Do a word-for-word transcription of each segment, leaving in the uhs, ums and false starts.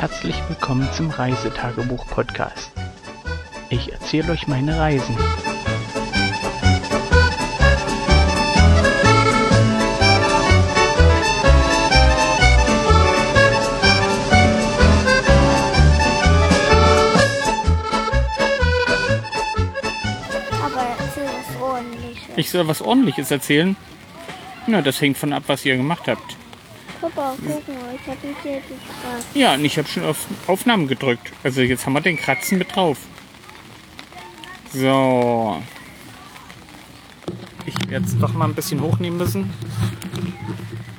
Herzlich willkommen zum Reisetagebuch-Podcast. Ich erzähle euch meine Reisen. Aber erzähl was Ordentliches. Ich soll was Ordentliches erzählen? Na, das hängt von ab, was ihr gemacht habt. Papa, guck mal, ich hab mich hier gekratzt. Ja, und ich habe schon auf Aufnahmen gedrückt. Also jetzt haben wir den Kratzen mit drauf. So. Ich werde es doch mal ein bisschen hochnehmen müssen.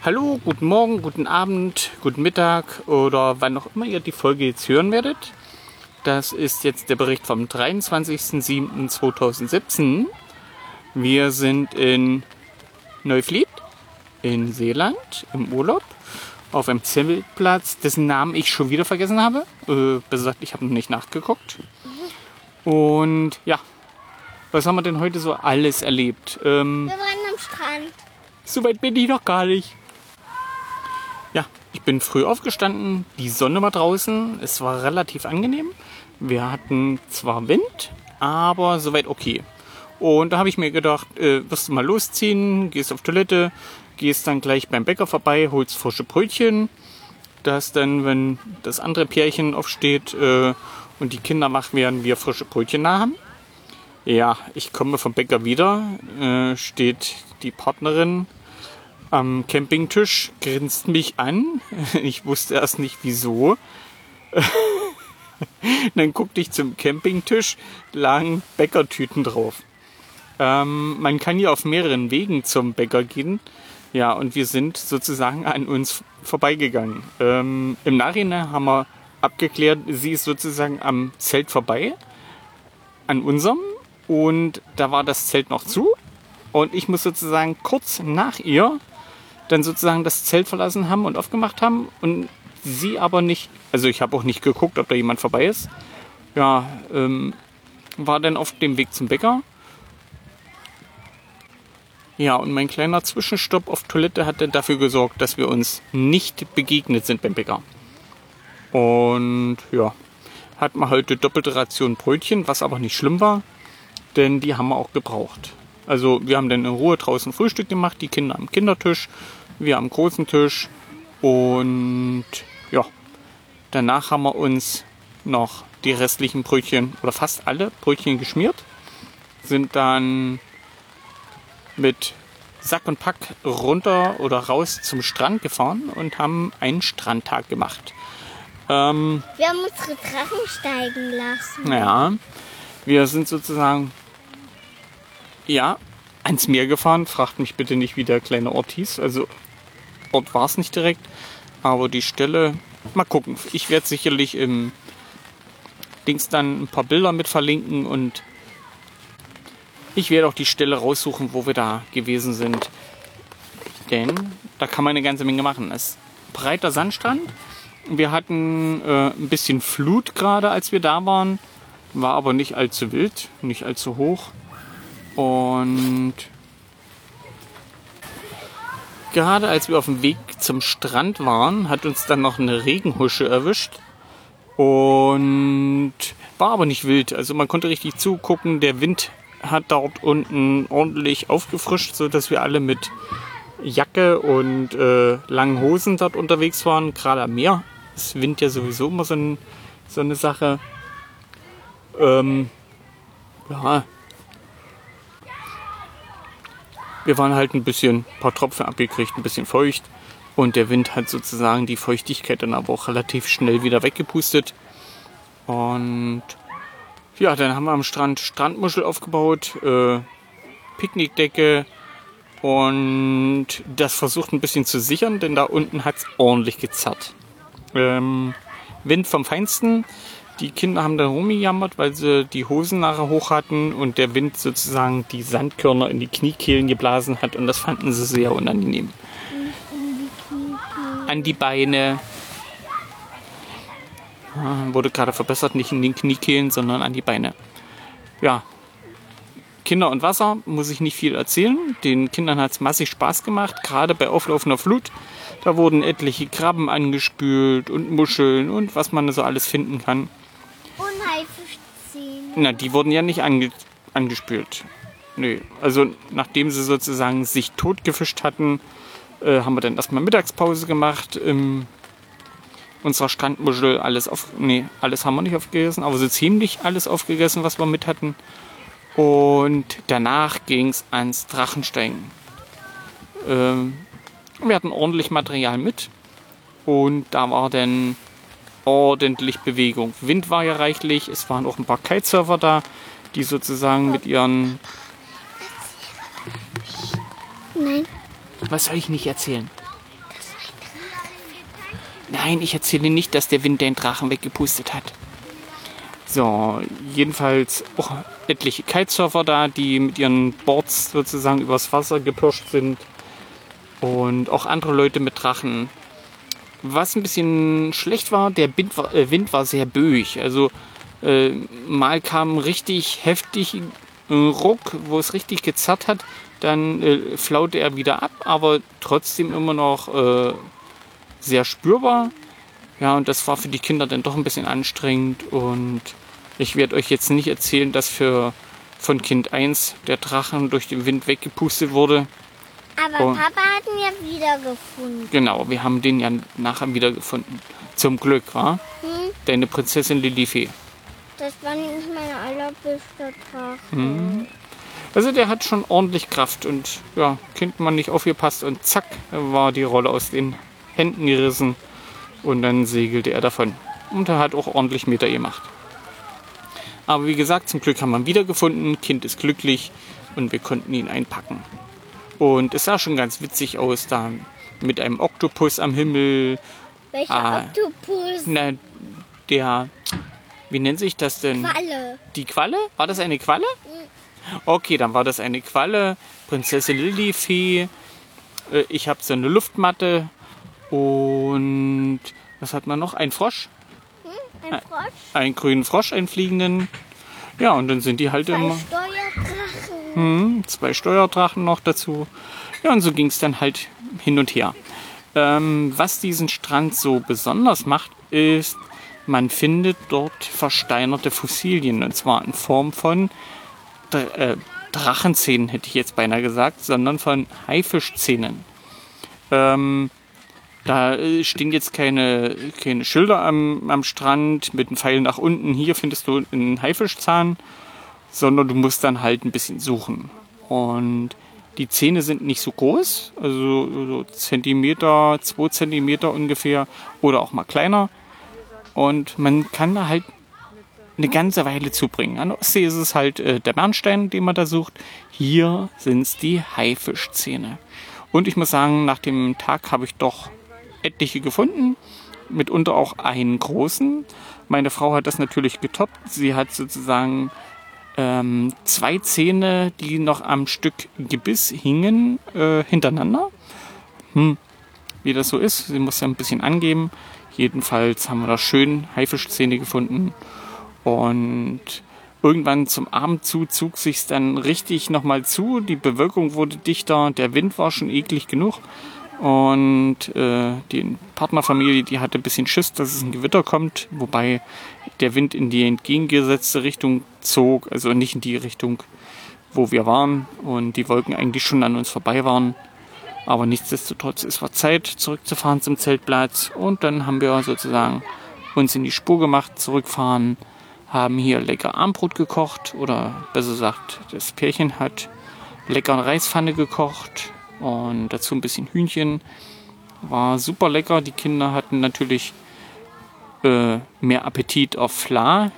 Hallo, guten Morgen, guten Abend, guten Mittag oder wann auch immer ihr die Folge jetzt hören werdet. Das ist jetzt der Bericht vom dreiundzwanzigsten siebten zweitausendsiebzehn. Wir sind in Neuflied. In Seeland, im Urlaub, auf einem Zeltplatz, dessen Namen ich schon wieder vergessen habe. Äh, besser gesagt, ich habe noch nicht nachgeguckt. Und ja, was haben wir denn heute so alles erlebt? Ähm, wir waren am Strand. So weit bin ich noch gar nicht. Ja, ich bin früh aufgestanden, die Sonne war draußen, es war relativ angenehm. Wir hatten zwar Wind, aber soweit okay. Und da habe ich mir gedacht, äh, wirst du mal losziehen, gehst auf Toilette, gehst dann gleich beim Bäcker vorbei, holst frische Brötchen, dass dann, wenn das andere Pärchen aufsteht äh, und die Kinder wach werden, wir frische Brötchen da haben. Ja, ich komme vom Bäcker wieder, äh, steht die Partnerin am Campingtisch, grinst mich an. Ich wusste erst nicht, wieso. Dann guckte ich zum Campingtisch, lagen Bäckertüten drauf. Ähm, man kann hier auf mehreren Wegen zum Bäcker gehen. Ja, und wir sind sozusagen an uns vorbeigegangen. Ähm, im Nachhinein haben wir abgeklärt, sie ist sozusagen am Zelt vorbei, an unserem. Und da war das Zelt noch zu. Und ich muss sozusagen kurz nach ihr dann sozusagen das Zelt verlassen haben und aufgemacht haben. Und sie aber nicht, also ich habe auch nicht geguckt, ob da jemand vorbei ist. Ja, ähm, war dann auf dem Weg zum Bäcker. Ja, und mein kleiner Zwischenstopp auf Toilette hat dann dafür gesorgt, dass wir uns nicht begegnet sind beim Bäcker. Und ja, hat man heute doppelte Ration Brötchen, was aber nicht schlimm war, denn die haben wir auch gebraucht. Also wir haben dann in Ruhe draußen Frühstück gemacht, die Kinder am Kindertisch, wir am großen Tisch. Und ja, danach haben wir uns noch die restlichen Brötchen oder fast alle Brötchen geschmiert, sind dann mit Sack und Pack runter oder raus zum Strand gefahren und haben einen Strandtag gemacht. Ähm, wir haben unsere Drachen steigen lassen. Ja, wir sind sozusagen ja, ans Meer gefahren. Fragt mich bitte nicht, wie der kleine Ort hieß. Also Ort war es nicht direkt, aber die Stelle, mal gucken. Ich werde sicherlich im Dings dann ein paar Bilder mit verlinken und ich werde auch die Stelle raussuchen, wo wir da gewesen sind. Denn da kann man eine ganze Menge machen. Es ist breiter Sandstrand. Wir hatten äh, ein bisschen Flut gerade, als wir da waren. War aber nicht allzu wild, nicht allzu hoch. Und gerade als wir auf dem Weg zum Strand waren, hat uns dann noch eine Regenhusche erwischt. Und war aber nicht wild. Also man konnte richtig zugucken, der Wind hat dort unten ordentlich aufgefrischt, sodass wir alle mit Jacke und äh, langen Hosen dort unterwegs waren. Gerade am Meer ist Wind ja sowieso immer so, ein, so eine Sache. Ähm, ja. Wir waren halt ein bisschen, ein paar Tropfen abgekriegt, ein bisschen feucht. Und der Wind hat sozusagen die Feuchtigkeit dann aber auch relativ schnell wieder weggepustet. Und ja, dann haben wir am Strand Strandmuschel aufgebaut, äh, Picknickdecke und das versucht ein bisschen zu sichern, denn da unten hat es ordentlich gezerrt. Ähm, Wind vom Feinsten. Die Kinder haben dann rumgejammert, weil sie die Hosen nachher hoch hatten und der Wind sozusagen die Sandkörner in die Kniekehlen geblasen hat und das fanden sie sehr unangenehm. An die Beine. Wurde gerade verbessert, nicht in den Kniekehlen, sondern an die Beine. Ja, Kinder und Wasser muss ich nicht viel erzählen. Den Kindern hat es massig Spaß gemacht, gerade bei auflaufender Flut. Da wurden etliche Krabben angespült und Muscheln und was man so alles finden kann. Und Haifischzähne. Na, die wurden ja nicht ange- angespült. Nee, also nachdem sie sozusagen sich totgefischt hatten, äh, haben wir dann erstmal Mittagspause gemacht. Ähm, unserer Strandmuschel alles auf... Nee, alles haben wir nicht aufgegessen, aber so ziemlich alles aufgegessen, was wir mit hatten. Und danach ging es ans Drachensteigen. Ähm, wir hatten ordentlich Material mit und da war dann ordentlich Bewegung. Wind war ja reichlich, es waren auch ein paar Kitesurfer da, die sozusagen mit ihren... Nein. Was soll ich nicht erzählen? Nein, ich erzähle nicht, dass der Wind den Drachen weggepustet hat. So, jedenfalls auch etliche Kitesurfer da, die mit ihren Boards sozusagen übers Wasser gepirscht sind. Und auch andere Leute mit Drachen. Was ein bisschen schlecht war, der Wind war, äh, Wind war sehr böig. Also äh, mal kam richtig heftig äh, Ruck, wo es richtig gezerrt hat. Dann äh, flaute er wieder ab, aber trotzdem immer noch äh, sehr spürbar. Ja, und das war für die Kinder dann doch ein bisschen anstrengend. Und ich werde euch jetzt nicht erzählen, dass für von Kind eins der Drachen durch den Wind weggepustet wurde. Aber oh. Papa hat ihn ja wiedergefunden. Genau, wir haben den ja nachher wiedergefunden. Zum Glück, wa? Hm? Deine Prinzessin Lillifee. Das war nicht meine allerbeste Drache. Hm. Also der hat schon ordentlich Kraft und ja, Kind man nicht aufgepasst und zack, war die Rolle aus den Händen gerissen. Und dann segelte er davon. Und er hat auch ordentlich Meter gemacht. Aber wie gesagt, zum Glück haben wir ihn wiedergefunden. Kind ist glücklich und wir konnten ihn einpacken. Und es sah schon ganz witzig aus, da mit einem Oktopus am Himmel. Welcher ah, Oktopus? Na, der, wie nennt sich das denn? Qualle. Die Qualle? War das eine Qualle? Okay, dann war das eine Qualle. Prinzessin Lillifee. Ich habe so eine Luftmatte. Und was hat man noch? Ein Frosch? Hm, ein Frosch? Einen grünen Frosch, einen fliegenden. Ja, und dann sind die halt zwei immer... Steuerdrachen. Hm, zwei Steuerdrachen noch dazu. Ja, und so ging es dann halt hin und her. Ähm, was diesen Strand so besonders macht, ist, man findet dort versteinerte Fossilien. Und zwar in Form von Dr- äh, Drachenzähnen, hätte ich jetzt beinahe gesagt, sondern von Haifischzähnen. Ähm... Da stehen jetzt keine, keine Schilder am, am Strand mit einem Pfeil nach unten. Hier findest du einen Haifischzahn, sondern du musst dann halt ein bisschen suchen. Und die Zähne sind nicht so groß, also so Zentimeter, zwei Zentimeter ungefähr oder auch mal kleiner. Und man kann da halt eine ganze Weile zubringen. An der Ostsee ist es halt äh, der Bernstein, den man da sucht. Hier sind es die Haifischzähne. Und ich muss sagen, nach dem Tag habe ich doch etliche gefunden, mitunter auch einen großen. Meine Frau hat das natürlich getoppt. Sie hat sozusagen ähm, zwei Zähne, die noch am Stück Gebiss hingen, äh, hintereinander. Hm, wie das so ist, sie muss ja ein bisschen angeben. Jedenfalls haben wir da schön Haifischzähne gefunden. Und irgendwann zum Abend zu zog sich's dann richtig nochmal zu. Die Bewölkung wurde dichter, der Wind war schon eklig genug. Und äh, die Partnerfamilie, die hatte ein bisschen Schiss, dass es ein Gewitter kommt, wobei der Wind in die entgegengesetzte Richtung zog, also nicht in die Richtung, wo wir waren und die Wolken eigentlich schon an uns vorbei waren. Aber nichtsdestotrotz, es war Zeit, zurückzufahren zum Zeltplatz und dann haben wir sozusagen uns in die Spur gemacht, zurückfahren, haben hier lecker Armbrot gekocht oder besser gesagt, das Pärchen hat leckere Reispfanne gekocht. Und dazu ein bisschen Hühnchen. War super lecker. Die Kinder hatten natürlich äh, mehr Appetit auf Fla.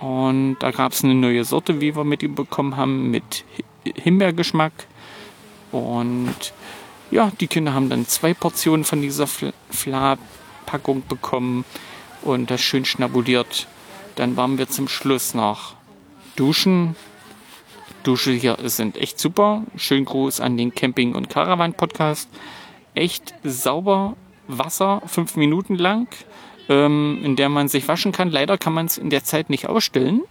Und da gab es eine neue Sorte, wie wir mit ihm bekommen haben, mit Himbeergeschmack. Und ja, die Kinder haben dann zwei Portionen von dieser Fla-Packung bekommen und das schön schnabuliert. Dann waren wir zum Schluss noch duschen. Dusche hier sind echt super. Schönen Gruß an den Camping- und Caravan-Podcast. Echt sauber Wasser, fünf Minuten lang, ähm, in der man sich waschen kann. Leider kann man es in der Zeit nicht ausstellen.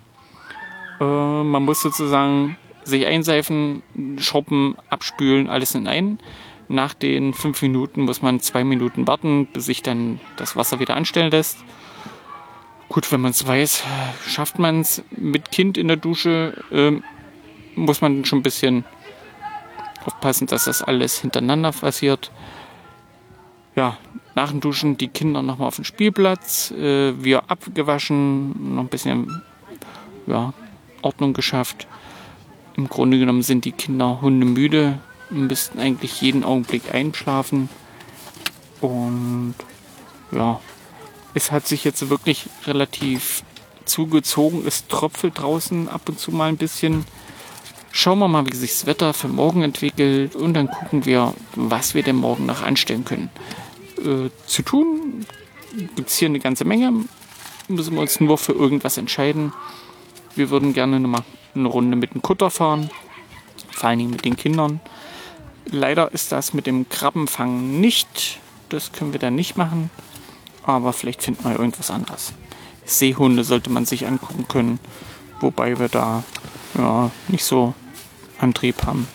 Äh, man muss sozusagen sich einseifen, schrubben, abspülen, alles in einen. Nach den fünf Minuten muss man zwei Minuten warten, bis sich dann das Wasser wieder anstellen lässt. Gut, wenn man es weiß, schafft man es. Mit Kind in der Dusche ähm, muss man schon ein bisschen aufpassen, dass das alles hintereinander passiert. Ja, nach dem Duschen die Kinder nochmal auf den Spielplatz. Äh, wir abgewaschen, noch ein bisschen ja, Ordnung geschafft. Im Grunde genommen sind die Kinder hundemüde und müssten eigentlich jeden Augenblick einschlafen. Und ja, es hat sich jetzt wirklich relativ zugezogen. Es tropft draußen ab und zu mal ein bisschen. Schauen wir mal, wie sich das Wetter für morgen entwickelt. Und dann gucken wir, was wir denn morgen noch anstellen können. Äh, zu tun gibt es hier eine ganze Menge. Müssen wir uns nur für irgendwas entscheiden. Wir würden gerne nochmal eine Runde mit dem Kutter fahren. Vor allen Dingen mit den Kindern. Leider ist das mit dem Krabbenfangen nicht. Das können wir dann nicht machen. Aber vielleicht finden wir irgendwas anderes. Seehunde sollte man sich angucken können. Wobei wir da ja, nicht so Antrieb haben.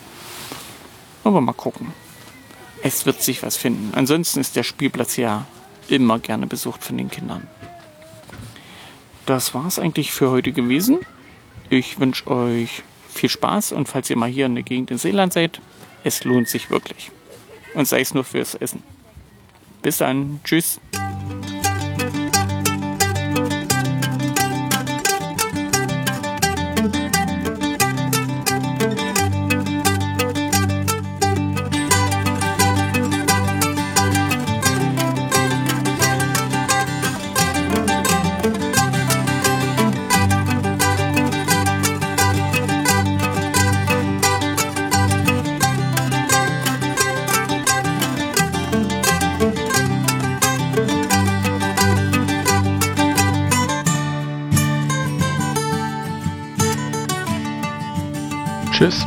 Aber mal gucken. Es wird sich was finden. Ansonsten ist der Spielplatz ja immer gerne besucht von den Kindern. Das war es eigentlich für heute gewesen. Ich wünsche euch viel Spaß und falls ihr mal hier in der Gegend in Seeland seid, es lohnt sich wirklich. Und sei es nur fürs Essen. Bis dann. Tschüss. Tschüss,